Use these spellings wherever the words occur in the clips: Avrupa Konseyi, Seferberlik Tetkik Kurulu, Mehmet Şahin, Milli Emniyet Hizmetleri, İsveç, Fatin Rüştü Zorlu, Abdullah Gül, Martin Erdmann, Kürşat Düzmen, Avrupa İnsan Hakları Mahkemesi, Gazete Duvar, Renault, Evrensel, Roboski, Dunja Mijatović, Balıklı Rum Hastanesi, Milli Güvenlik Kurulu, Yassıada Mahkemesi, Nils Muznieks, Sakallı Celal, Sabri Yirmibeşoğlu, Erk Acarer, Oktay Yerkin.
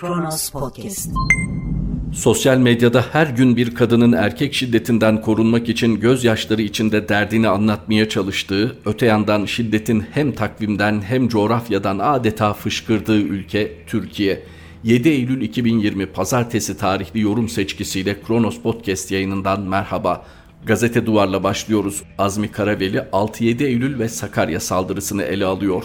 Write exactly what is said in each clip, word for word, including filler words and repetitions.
Kronos Podcast. Sosyal medyada her gün bir kadının erkek şiddetinden korunmak için gözyaşları içinde derdini anlatmaya çalıştığı, öte yandan şiddetin hem takvimden hem coğrafyadan adeta fışkırdığı ülke Türkiye. yedi Eylül iki bin yirmi Pazartesi tarihli yorum seçkisiyle Kronos Podcast yayınından merhaba. Gazete Duvar'la başlıyoruz. Azmi Karaveli altı yedi Eylül ve Sakarya saldırısını ele alıyor.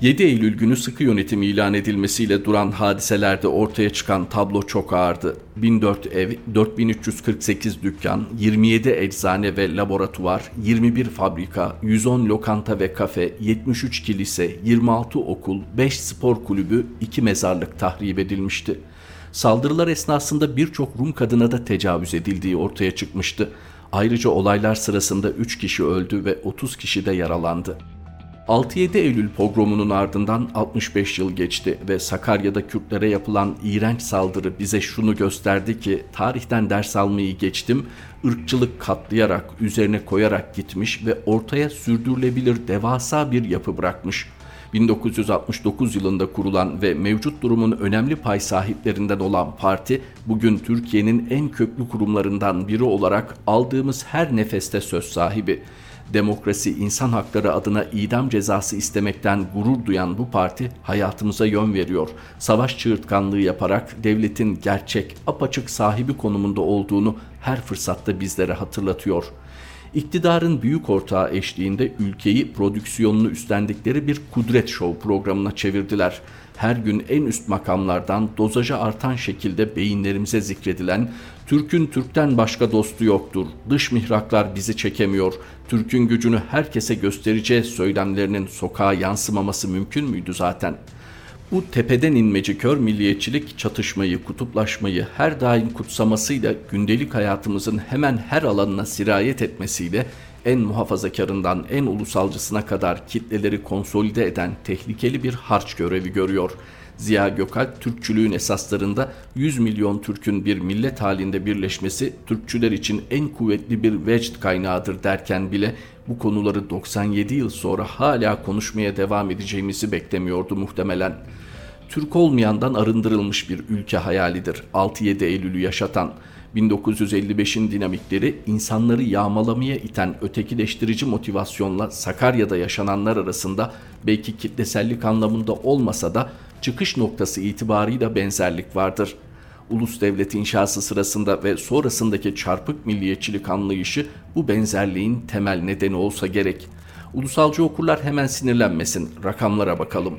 yedi Eylül günü sıkı yönetim ilan edilmesiyle duran hadiselerde ortaya çıkan tablo çok ağırdı. bin dört ev, dört bin üç yüz kırk sekiz dükkan, yirmi yedi eczane ve laboratuvar, yirmi bir fabrika, yüz on lokanta ve kafe, yetmiş üç kilise, yirmi altı okul, beş spor kulübü, iki mezarlık tahrip edilmişti. Saldırılar esnasında birçok Rum kadına da tecavüz edildiği ortaya çıkmıştı. Ayrıca olaylar sırasında üç kişi öldü ve otuz kişi de yaralandı. altı yedi Eylül pogromunun ardından altmış beş yıl geçti ve Sakarya'da Kürtlere yapılan iğrenç saldırı bize şunu gösterdi ki tarihten ders almayı geçtim, ırkçılık katlayarak, üzerine koyarak gitmiş ve ortaya sürdürülebilir devasa bir yapı bırakmış. bin dokuz yüz altmış dokuz yılında kurulan ve mevcut durumun önemli pay sahiplerinden olan parti, bugün Türkiye'nin en köklü kurumlarından biri olarak aldığımız her nefeste söz sahibi. Demokrasi, insan hakları adına idam cezası istemekten gurur duyan bu parti hayatımıza yön veriyor. Savaş çığırtkanlığı yaparak devletin gerçek, apaçık sahibi konumunda olduğunu her fırsatta bizlere hatırlatıyor. İktidarın büyük ortağı eşliğinde ülkeyi prodüksiyonunu üstlendikleri bir kudret şov programına çevirdiler. Her gün en üst makamlardan dozaja artan şekilde beyinlerimize zikredilen Türk'ün Türk'ten başka dostu yoktur, dış mihraklar bizi çekemiyor, Türk'ün gücünü herkese göstereceğiz söylemlerinin sokağa yansımaması mümkün müydü zaten? Bu tepeden inmeci kör milliyetçilik çatışmayı, kutuplaşmayı her daim kutsamasıyla gündelik hayatımızın hemen her alanına sirayet etmesiyle en muhafazakarından en ulusalcısına kadar kitleleri konsolide eden tehlikeli bir harç görevi görüyor. Ziya Gökalp, Türkçülüğün esaslarında yüz milyon Türk'ün bir millet halinde birleşmesi Türkçüler için en kuvvetli bir vecd kaynağıdır derken bile bu konuları doksan yedi yıl sonra hala konuşmaya devam edeceğimizi beklemiyordu muhtemelen. Türk olmayandan arındırılmış bir ülke hayalidir altı yedi Eylül'ü yaşatan. bin dokuz yüz elli beşin dinamikleri insanları yağmalamaya iten ötekileştirici motivasyonla Sakarya'da yaşananlar arasında belki kitlesellik anlamında olmasa da çıkış noktası itibarıyla benzerlik vardır. Ulus devlet inşası sırasında ve sonrasındaki çarpık milliyetçilik anlayışı bu benzerliğin temel nedeni olsa gerek. Ulusalcı okurlar hemen sinirlenmesin, rakamlara bakalım.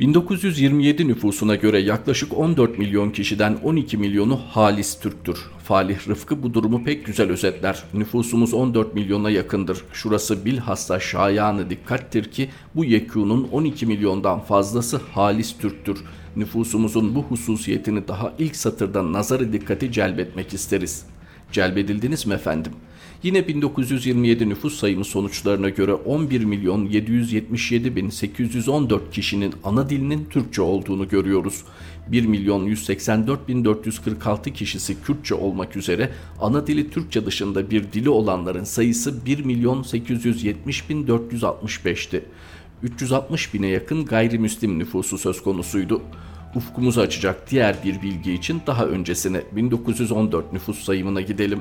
bin dokuz yüz yirmi yedi nüfusuna göre yaklaşık on dört milyon kişiden on iki milyonu halis Türktür. Falih Rıfkı bu durumu pek güzel özetler. Nüfusumuz on dört milyona yakındır. Şurası bilhassa şayanı dikkattir ki bu yekûnun on iki milyondan fazlası halis Türktür. Nüfusumuzun bu hususiyetini daha ilk satırda nazarı dikkati celbetmek isteriz. Celbedildiniz mi efendim? Yine bin dokuz yüz yirmi yedi nüfus sayımı sonuçlarına göre on bir milyon yedi yüz yetmiş yedi bin sekiz yüz on dört kişinin ana dilinin Türkçe olduğunu görüyoruz. bir milyon yüz seksen dört bin dört yüz kırk altı kişisi Kürtçe olmak üzere ana dili Türkçe dışında bir dili olanların sayısı bir milyon sekiz yüz yetmiş bin dört yüz altmış beşti. üç yüz altmış bine yakın gayrimüslim nüfusu söz konusuydu. Ufkumuzu açacak diğer bir bilgi için daha öncesine bin dokuz yüz on dört nüfus sayımına gidelim.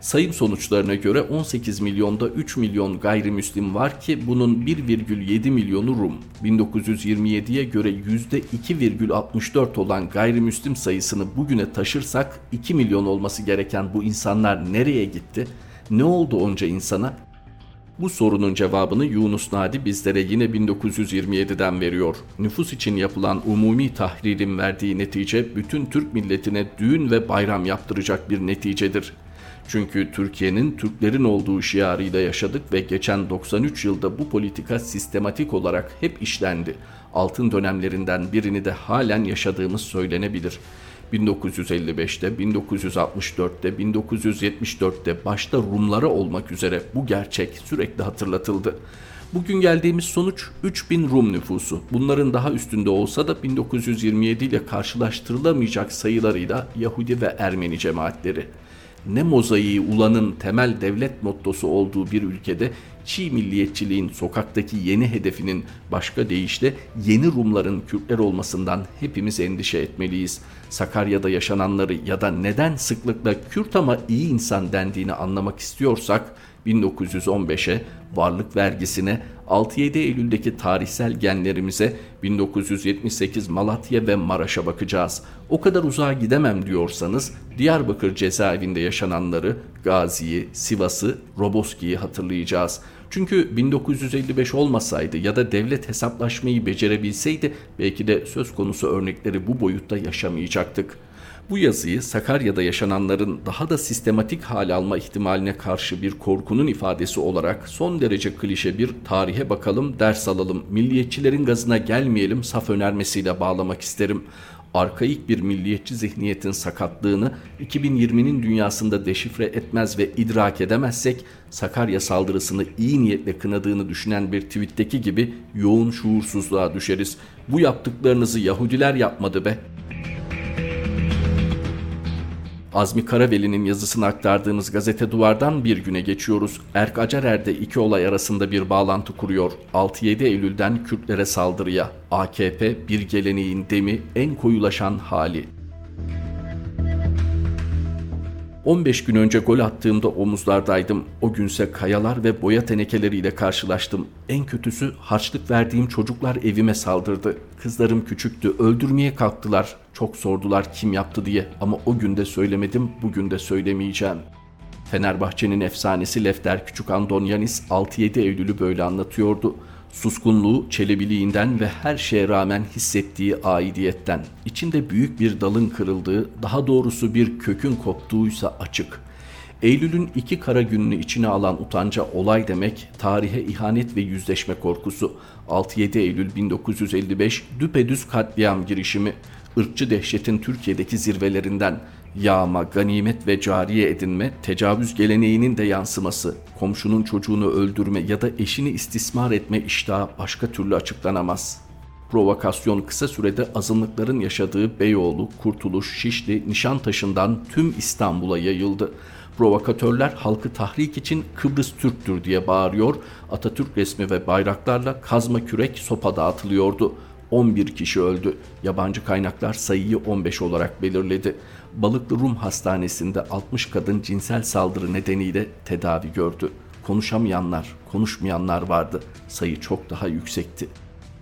Sayım sonuçlarına göre on sekiz milyonda üç milyon gayrimüslim var ki bunun bir virgül yedi milyonu Rum. bin dokuz yüz yirmi yediye göre yüzde iki virgül altmış dört olan gayrimüslim sayısını bugüne taşırsak iki milyon olması gereken bu insanlar nereye gitti? Ne oldu onca insana? Bu sorunun cevabını Yunus Nadi bizlere yine bin dokuz yüz yirmi yediden veriyor. Nüfus için yapılan umumi tahririn verdiği netice bütün Türk milletine düğün ve bayram yaptıracak bir neticedir. Çünkü Türkiye'nin Türklerin olduğu şiarıyla yaşadık ve geçen doksan üç yılda bu politika sistematik olarak hep işlendi. Altın dönemlerinden birini de halen yaşadığımız söylenebilir. bin dokuz yüz elli beşte, bin dokuz yüz altmış dörtte, bin dokuz yüz yetmiş dörtte başta Rumlara olmak üzere bu gerçek sürekli hatırlatıldı. Bugün geldiğimiz sonuç üç bin Rum nüfusu. Bunların daha üstünde olsa da bin dokuz yüz yirmi yedi ile karşılaştırılamayacak sayılarıyla Yahudi ve Ermeni cemaatleri. ne mozaiği ulanın temel devlet mottosu olduğu bir ülkede Çiğ milliyetçiliğin sokaktaki yeni hedefinin başka deyişle yeni Rumların Kürtler olmasından hepimiz endişe etmeliyiz. Sakarya'da yaşananları ya da neden sıklıkla Kürt ama iyi insan dendiğini anlamak istiyorsak bin dokuz yüz on beşe, varlık vergisine, altı yedi Eylül'deki tarihsel genlerimize, bin dokuz yüz yetmiş sekiz Malatya ve Maraş'a bakacağız. O kadar uzağa gidemem diyorsanız Diyarbakır cezaevinde yaşananları, Gazi'yi, Sivas'ı, Roboski'yi hatırlayacağız. Çünkü bin dokuz yüz elli beş olmasaydı ya da devlet hesaplaşmayı becerebilseydi belki de söz konusu örnekleri bu boyutta yaşamayacaktık. Bu yazıyı Sakarya'da yaşananların daha da sistematik hale alma ihtimaline karşı bir korkunun ifadesi olarak son derece klişe bir tarihe bakalım, ders alalım, milliyetçilerin gazına gelmeyelim saf önermesiyle bağlamak isterim. Arkaik bir milliyetçi zihniyetin sakatlığını iki bin yirminin dünyasında deşifre etmez ve idrak edemezsek Sakarya saldırısını iyi niyetle kınadığını düşünen bir tweetteki gibi yoğun şuursuzluğa düşeriz. Bu yaptıklarınızı Yahudiler yapmadı be. Azmi Karaveli'nin yazısını aktardığımız Gazete Duvar'dan bir güne geçiyoruz. Erk Acarer'de iki olay arasında bir bağlantı kuruyor. altı yedi Eylül'den Kürtlere saldırıya. A K P bir geleneğin demi, en koyulaşan hali. on beş gün önce gol attığımda omuzlardaydım. O günse kayalar ve boya tenekeleriyle karşılaştım. En kötüsü harçlık verdiğim çocuklar evime saldırdı. Kızlarım küçüktü, öldürmeye kalktılar. Çok sordular kim yaptı diye ama o gün de söylemedim, bugün de söylemeyeceğim. Fenerbahçe'nin efsanesi Lefter Küçük Andonyanis altı yedi Eylül'ü böyle anlatıyordu. Suskunluğu, çelebiliğinden ve her şeye rağmen hissettiği aidiyetten, içinde büyük bir dalın kırıldığı, daha doğrusu bir kökün koptuğuysa açık. Eylül'ün iki kara gününü içine alan utanca olay demek, tarihe ihanet ve yüzleşme korkusu. altı yedi Eylül bin dokuz yüz elli beş düpedüz katliam girişimi, ırkçı dehşetin Türkiye'deki zirvelerinden, yağma, ganimet ve cariye edinme, tecavüz geleneğinin de yansıması, komşunun çocuğunu öldürme ya da eşini istismar etme iştahı başka türlü açıklanamaz. Provokasyon kısa sürede azınlıkların yaşadığı Beyoğlu, Kurtuluş, Şişli, Nişantaşı'ndan tüm İstanbul'a yayıldı. Provokatörler halkı tahrik için Kıbrıs Türktür diye bağırıyor, Atatürk resmi ve bayraklarla kazma kürek sopa dağıtılıyordu. on bir kişi öldü. Yabancı kaynaklar sayıyı on beş olarak belirledi. Balıklı Rum Hastanesi'nde altmış kadın cinsel saldırı nedeniyle tedavi gördü. Konuşamayanlar, konuşmayanlar vardı. Sayı çok daha yüksekti.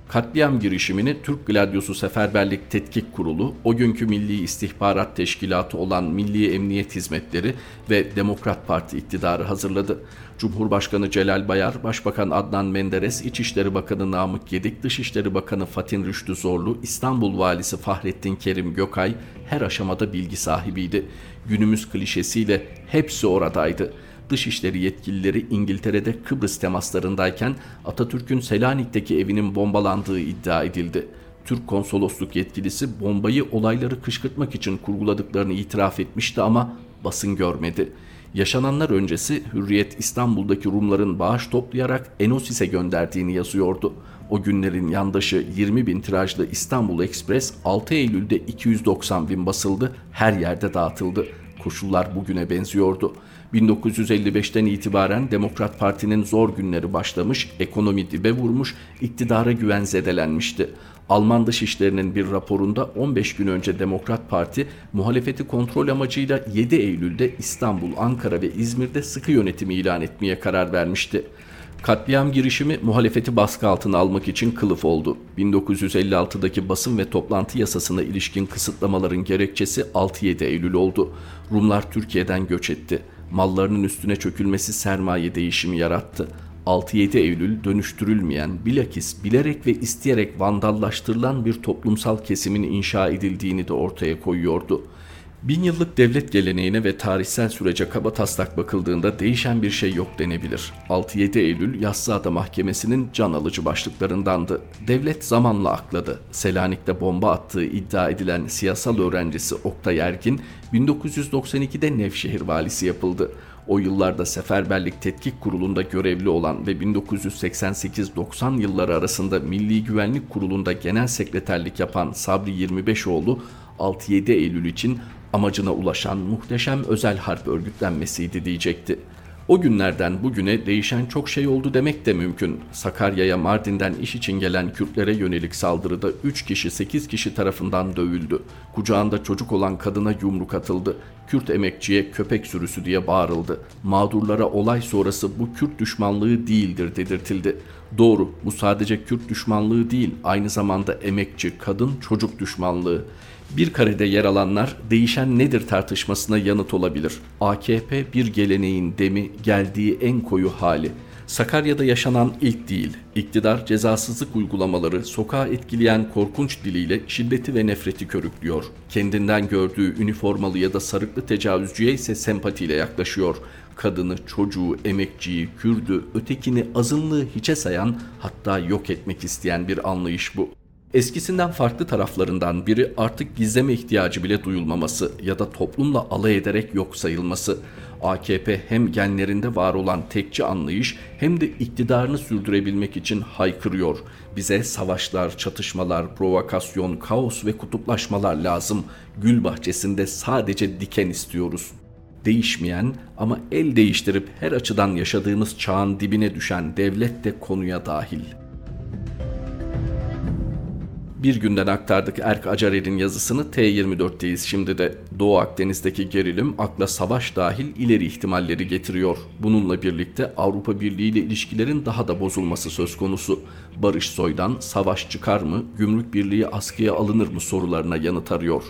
Katliam girişimini Türk Gladyosu Seferberlik Tetkik Kurulu, o günkü Milli İstihbarat Teşkilatı olan Milli Emniyet Hizmetleri ve Demokrat Parti iktidarı hazırladı. Cumhurbaşkanı Celal Bayar, Başbakan Adnan Menderes, İçişleri Bakanı Namık Gedik, Dışişleri Bakanı Fatin Rüştü Zorlu, İstanbul Valisi Fahrettin Kerim Gökay her aşamada bilgi sahibiydi. Günümüz klişesiyle hepsi oradaydı. Dışişleri yetkilileri İngiltere'de Kıbrıs temaslarındayken Atatürk'ün Selanik'teki evinin bombalandığı iddia edildi. Türk konsolosluk yetkilisi bombayı olayları kışkırtmak için kurguladıklarını itiraf etmişti ama basın görmedi. Yaşananlar öncesi Hürriyet İstanbul'daki Rumların bağış toplayarak Enosis'e gönderdiğini yazıyordu. O günlerin yandaşı yirmi bin tirajlı İstanbul Express altı Eylül'de iki yüz doksan bin basıldı, her yerde dağıtıldı. Koşullar bugüne benziyordu. bin dokuz yüz elli beşten itibaren Demokrat Parti'nin zor günleri başlamış, ekonomi dibe vurmuş, iktidara güven zedelenmişti. Alman Dışişleri'nin bir raporunda on beş gün önce Demokrat Parti, muhalefeti kontrol amacıyla yedi Eylül'de İstanbul, Ankara ve İzmir'de sıkı yönetimi ilan etmeye karar vermişti. Katliam girişimi muhalefeti baskı altına almak için kılıf oldu. bin dokuz yüz elli altıdaki basın ve toplantı yasasına ilişkin kısıtlamaların gerekçesi altı yedi Eylül oldu. Rumlar Türkiye'den göç etti. Mallarının üstüne çökülmesi sermaye değişimi yarattı. altı yedi Eylül dönüştürülmeyen, bilakis bilerek ve isteyerek vandallaştırılan bir toplumsal kesimin inşa edildiğini de ortaya koyuyordu. Bin yıllık devlet geleneğine ve tarihsel sürece kabataslak bakıldığında değişen bir şey yok denebilir. altı yedi Eylül Yassıada Mahkemesi'nin can alıcı başlıklarındandı. Devlet zamanla akladı. Selanik'te bomba attığı iddia edilen siyasal öğrencisi Oktay Yerkin, bin dokuz yüz doksan ikide Nevşehir valisi yapıldı. O yıllarda Seferberlik Tetkik Kurulu'nda görevli olan ve bin dokuz yüz seksen sekiz doksan yılları arasında Milli Güvenlik Kurulu'nda genel sekreterlik yapan Sabri Yirmibeşoğlu, altı yedi Eylül için Amacına ulaşan muhteşem özel harp örgütlenmesiydi diyecekti. O günlerden bugüne değişen çok şey oldu demek de mümkün. Sakarya'ya Mardin'den iş için gelen Kürtlere yönelik saldırıda üç kişi sekiz kişi tarafından dövüldü. Kucağında çocuk olan kadına yumruk atıldı. Kürt emekçiye köpek sürüsü diye bağırıldı. Mağdurlara olay sonrası bu Kürt düşmanlığı değildir dedirtildi. Doğru, bu sadece Kürt düşmanlığı değil, aynı zamanda emekçi, kadın, çocuk düşmanlığı. Bir karede yer alanlar değişen nedir tartışmasına yanıt olabilir. A K P bir geleneğin demi, geldiği en koyu hali. Sakarya'da yaşanan ilk değil. İktidar cezasızlık uygulamaları sokağa etkileyen korkunç diliyle şiddeti ve nefreti körüklüyor. Kendinden gördüğü üniformalı ya da sarıklı tecavüzcüye ise sempatiyle yaklaşıyor. Kadını, çocuğu, emekçiyi, Kürdü, ötekini, azınlığı hiçe sayan, hatta yok etmek isteyen bir anlayış bu. Eskisinden farklı taraflarından biri artık gizleme ihtiyacı bile duyulmaması ya da toplumla alay ederek yok sayılması. A K P hem genlerinde var olan tekçi anlayış hem de iktidarını sürdürebilmek için haykırıyor. Bize savaşlar, çatışmalar, provokasyon, kaos ve kutuplaşmalar lazım. Gül bahçesinde sadece diken istiyoruz. Değişmeyen ama el değiştirip her açıdan yaşadığımız çağın dibine düşen devlet de konuya dahil. Bir günden aktardık Erk Acarer'in yazısını, T yirmi dört'teyiz şimdi de. Doğu Akdeniz'deki gerilim akla savaş dahil ileri ihtimalleri getiriyor. Bununla birlikte Avrupa Birliği ile ilişkilerin daha da bozulması söz konusu. Barış Soydan, savaş çıkar mı, gümrük birliği askıya alınır mı sorularına yanıt arıyor.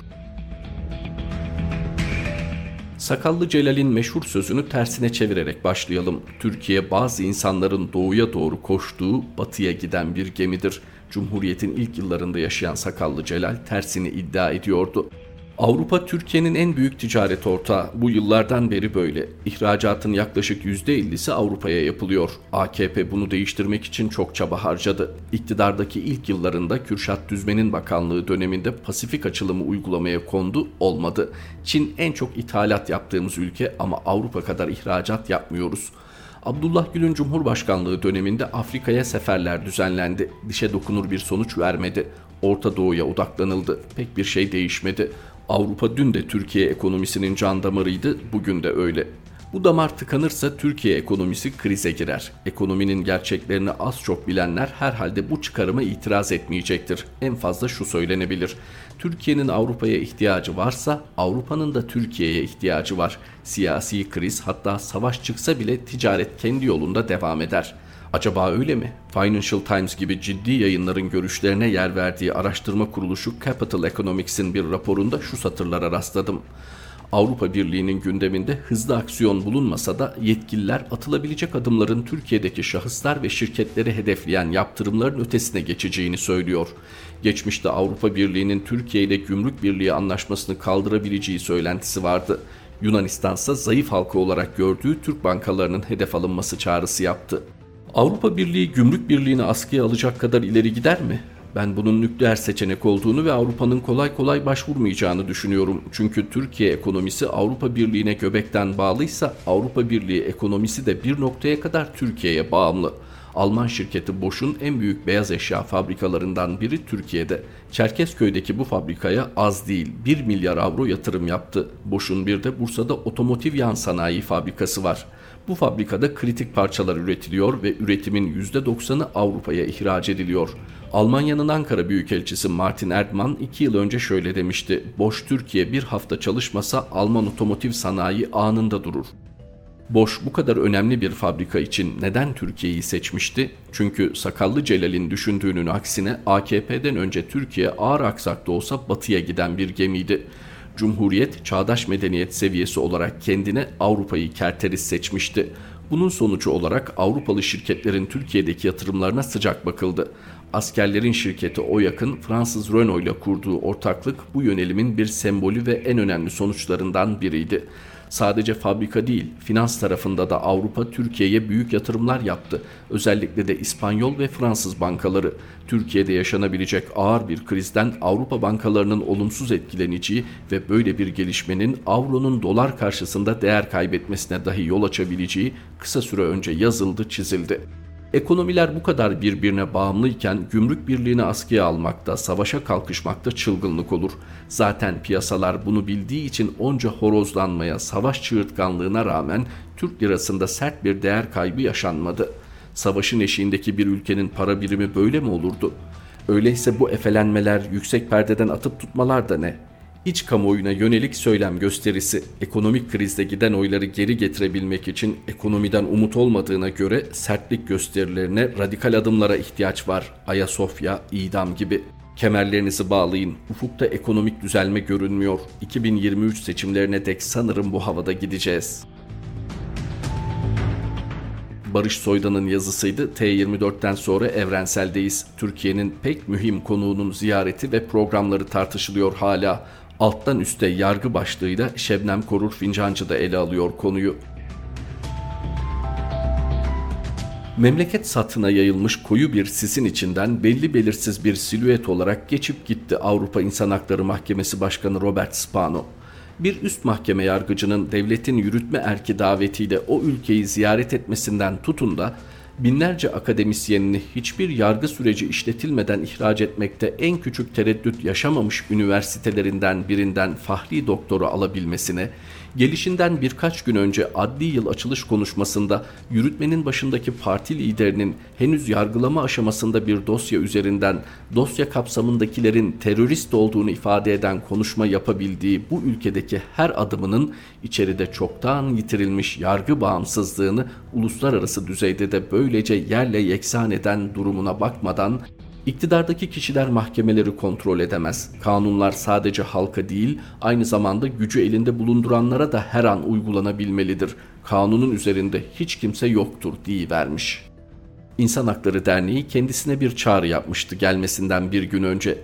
Sakallı Celal'in meşhur sözünü tersine çevirerek başlayalım. Türkiye bazı insanların doğuya doğru koştuğu, batıya giden bir gemidir. Cumhuriyetin ilk yıllarında yaşayan Sakallı Celal tersini iddia ediyordu. Avrupa Türkiye'nin en büyük ticaret ortağı. Bu yıllardan beri böyle. İhracatın yaklaşık yüzde ellisi Avrupa'ya yapılıyor. A K P bunu değiştirmek için çok çaba harcadı. İktidardaki ilk yıllarında Kürşat Düzmen'in bakanlığı döneminde Pasifik açılımı uygulamaya kondu, olmadı. Çin en çok ithalat yaptığımız ülke ama Avrupa kadar ihracat yapmıyoruz. Abdullah Gül'ün Cumhurbaşkanlığı döneminde Afrika'ya seferler düzenlendi. Dişe dokunur bir sonuç vermedi. Orta Doğu'ya odaklanıldı. Pek bir şey değişmedi. Avrupa dün de Türkiye ekonomisinin can damarıydı, bugün de öyle. Bu damar tıkanırsa Türkiye ekonomisi krize girer. Ekonominin gerçeklerini az çok bilenler herhalde bu çıkarıma itiraz etmeyecektir. En fazla şu söylenebilir. Türkiye'nin Avrupa'ya ihtiyacı varsa Avrupa'nın da Türkiye'ye ihtiyacı var. Siyasi kriz, hatta savaş çıksa bile ticaret kendi yolunda devam eder. Acaba öyle mi? Financial Times gibi ciddi yayınların görüşlerine yer verdiği araştırma kuruluşu Capital Economics'in bir raporunda şu satırlara rastladım. Avrupa Birliği'nin gündeminde hızlı aksiyon bulunmasa da yetkililer atılabilecek adımların Türkiye'deki şahıslar ve şirketleri hedefleyen yaptırımların ötesine geçeceğini söylüyor. Geçmişte Avrupa Birliği'nin Türkiye ile Gümrük Birliği anlaşmasını kaldırabileceği söylentisi vardı. Yunanistan'sa zayıf halka olarak gördüğü Türk bankalarının hedef alınması çağrısı yaptı. Avrupa Birliği Gümrük Birliği'ni askıya alacak kadar ileri gider mi? Ben bunun nükleer seçenek olduğunu ve Avrupa'nın kolay kolay başvurmayacağını düşünüyorum. Çünkü Türkiye ekonomisi Avrupa Birliği'ne göbekten bağlıysa Avrupa Birliği ekonomisi de bir noktaya kadar Türkiye'ye bağımlı. Alman şirketi Bosch'un en büyük beyaz eşya fabrikalarından biri Türkiye'de. Çerkezköy'deki bu fabrikaya az değil bir milyar avro yatırım yaptı. Bosch'un bir de Bursa'da otomotiv yan sanayi fabrikası var. Bu fabrikada kritik parçalar üretiliyor ve üretimin yüzde doksanı Avrupa'ya ihraç ediliyor. Almanya'nın Ankara Büyükelçisi Martin Erdmann iki yıl önce şöyle demişti. Bosch Türkiye bir hafta çalışmasa Alman otomotiv sanayi anında durur. Bosch bu kadar önemli bir fabrika için neden Türkiye'yi seçmişti? Çünkü Sakallı Celal'in düşündüğünün aksine A K P'den önce Türkiye ağır aksak da olsa batıya giden bir gemiydi. Cumhuriyet, çağdaş medeniyet seviyesi olarak kendine Avrupa'yı kerteriz seçmişti. Bunun sonucu olarak Avrupalı şirketlerin Türkiye'deki yatırımlarına sıcak bakıldı. Askerlerin şirketi Oyak'ın Fransız Renault ile kurduğu ortaklık bu yönelimin bir sembolü ve en önemli sonuçlarından biriydi. Sadece fabrika değil, finans tarafında da Avrupa Türkiye'ye büyük yatırımlar yaptı. Özellikle de İspanyol ve Fransız bankaları. Türkiye'de yaşanabilecek ağır bir krizden Avrupa bankalarının olumsuz etkileneceği ve böyle bir gelişmenin avronun dolar karşısında değer kaybetmesine dahi yol açabileceği kısa süre önce yazıldı, çizildi. Ekonomiler bu kadar birbirine bağımlıyken gümrük birliğini askıya almakta, savaşa kalkışmakta çılgınlık olur. Zaten piyasalar bunu bildiği için onca horozlanmaya, savaş çığırtkanlığına rağmen Türk lirasında sert bir değer kaybı yaşanmadı. Savaşın eşiğindeki bir ülkenin para birimi böyle mi olurdu? Öyleyse bu efelenmeler, yüksek perdeden atıp tutmalar da ne? İç kamuoyuna yönelik söylem gösterisi, ekonomik krizde giden oyları geri getirebilmek için ekonomiden umut olmadığına göre sertlik gösterilerine, radikal adımlara ihtiyaç var. Ayasofya, idam gibi. Kemerlerinizi bağlayın. Ufukta ekonomik düzelme görünmüyor. iki bin yirmi üç seçimlerine dek sanırım bu havada gideceğiz. Barış Soydan'ın yazısıydı. T yirmi dörtten sonra Evrensel'deyiz. Türkiye'nin pek mühim konuğunun ziyareti ve programları tartışılıyor hala. Alttan üste yargı başlığıyla Şebnem Korur Fincancı da ele alıyor konuyu. Memleket satına yayılmış koyu bir sisin içinden belli belirsiz bir silüet olarak geçip gitti Avrupa İnsan Hakları Mahkemesi Başkanı Robert Spano. Bir üst mahkeme yargıcının devletin yürütme erki davetiyle o ülkeyi ziyaret etmesinden tutun da binlerce akademisyenini hiçbir yargı süreci işletilmeden ihraç etmekte en küçük tereddüt yaşamamış üniversitelerinden birinden fahri doktoru alabilmesine, gelişinden birkaç gün önce adli yıl açılış konuşmasında yürütmenin başındaki parti liderinin henüz yargılama aşamasında bir dosya üzerinden dosya kapsamındakilerin terörist olduğunu ifade eden konuşma yapabildiği bu ülkedeki her adımının içeride çoktan yitirilmiş yargı bağımsızlığını uluslararası düzeyde de böylece yerle yeksan eden durumuna bakmadan iktidardaki kişiler mahkemeleri kontrol edemez. Kanunlar sadece halka değil, aynı zamanda gücü elinde bulunduranlara da her an uygulanabilmelidir. Kanunun üzerinde hiç kimse yoktur deyivermiş. İnsan Hakları Derneği kendisine bir çağrı yapmıştı gelmesinden bir gün önce.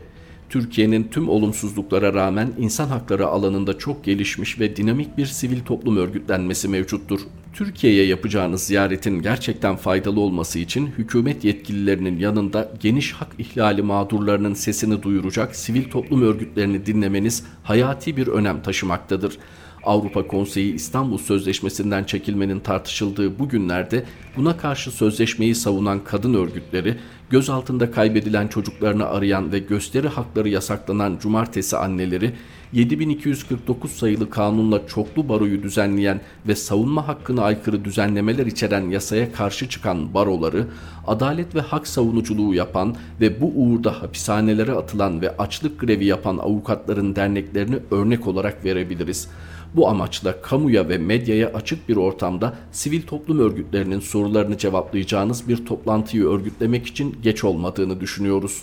Türkiye'nin tüm olumsuzluklara rağmen insan hakları alanında çok gelişmiş ve dinamik bir sivil toplum örgütlenmesi mevcuttur. Türkiye'ye yapacağınız ziyaretin gerçekten faydalı olması için hükümet yetkililerinin yanında geniş hak ihlali mağdurlarının sesini duyuracak sivil toplum örgütlerini dinlemeniz hayati bir önem taşımaktadır. Avrupa Konseyi İstanbul Sözleşmesi'nden çekilmenin tartışıldığı bu günlerde buna karşı sözleşmeyi savunan kadın örgütleri, gözaltında kaybedilen çocuklarını arayan ve gösteri hakları yasaklanan cumartesi anneleri, yedi bin iki yüz kırk dokuz sayılı kanunla çoklu baroyu düzenleyen ve savunma hakkına aykırı düzenlemeler içeren yasaya karşı çıkan baroları, adalet ve hak savunuculuğu yapan ve bu uğurda hapishanelere atılan ve açlık grevi yapan avukatların derneklerini örnek olarak verebiliriz. Bu amaçla kamuya ve medyaya açık bir ortamda sivil toplum örgütlerinin sorularını cevaplayacağınız bir toplantıyı örgütlemek için geç olmadığını düşünüyoruz.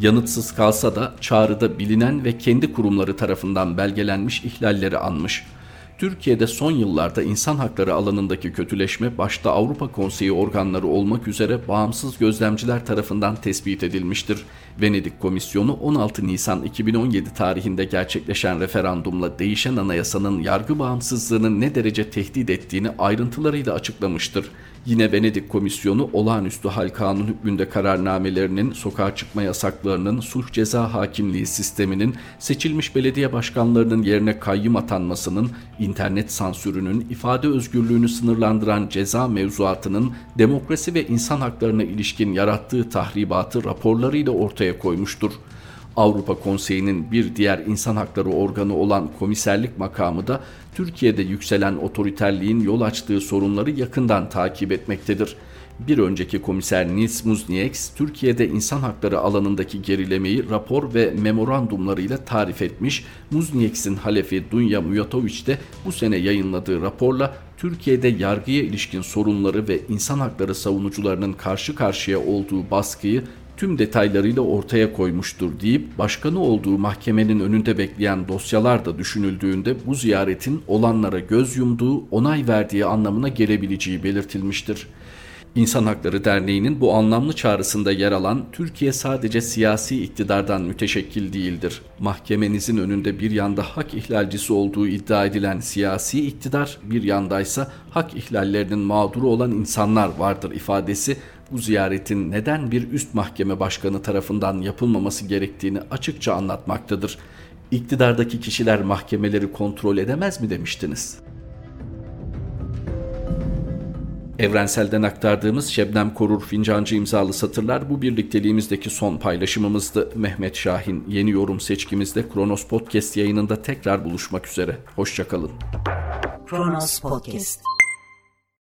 Yanıtsız kalsa da çağrıda bilinen ve kendi kurumları tarafından belgelenmiş ihlalleri anmış. Türkiye'de son yıllarda insan hakları alanındaki kötüleşme başta Avrupa Konseyi organları olmak üzere bağımsız gözlemciler tarafından tespit edilmiştir. Venedik Komisyonu on altı Nisan iki bin on yedi tarihinde gerçekleşen referandumla değişen anayasanın yargı bağımsızlığını ne derece tehdit ettiğini ayrıntılarıyla açıklamıştır. Yine Venedik Komisyonu olağanüstü hal kanun hükmünde kararnamelerinin, sokağa çıkma yasaklarının, sulh ceza hakimliği sisteminin, seçilmiş belediye başkanlarının yerine kayyım atanmasının, internet sansürünün, ifade özgürlüğünü sınırlandıran ceza mevzuatının demokrasi ve insan haklarına ilişkin yarattığı tahribatı raporlarıyla ortaya koymuştur. Avrupa Konseyi'nin bir diğer insan hakları organı olan komiserlik makamı da Türkiye'de yükselen otoriterliğin yol açtığı sorunları yakından takip etmektedir. Bir önceki komiser Nils Muznieks, Türkiye'de insan hakları alanındaki gerilemeyi rapor ve memorandumlarıyla tarif etmiş, Muznieks'in halefi Dunja Mijatović de bu sene yayınladığı raporla Türkiye'de yargıya ilişkin sorunları ve insan hakları savunucularının karşı karşıya olduğu baskıyı tüm detaylarıyla ortaya koymuştur deyip başkanı olduğu mahkemenin önünde bekleyen dosyalar da düşünüldüğünde bu ziyaretin olanlara göz yumduğu, onay verdiği anlamına gelebileceği belirtilmiştir. İnsan Hakları Derneği'nin bu anlamlı çağrısında yer alan Türkiye sadece siyasi iktidardan müteşekkil değildir. Mahkemenizin önünde bir yanda hak ihlalcisi olduğu iddia edilen siyasi iktidar, bir yandaysa hak ihlallerinin mağduru olan insanlar vardır ifadesi, bu ziyaretin neden bir üst mahkeme başkanı tarafından yapılmaması gerektiğini açıkça anlatmaktadır. İktidardaki kişiler mahkemeleri kontrol edemez mi demiştiniz? Evrensel'den aktardığımız Şebnem Korur Fincancı imzalı satırlar bu birlikteliğimizdeki son paylaşımımızdı. Mehmet Şahin yeni yorum seçkimizde Kronos Podcast yayınında tekrar buluşmak üzere. Hoşça kalın. Kronos Podcast.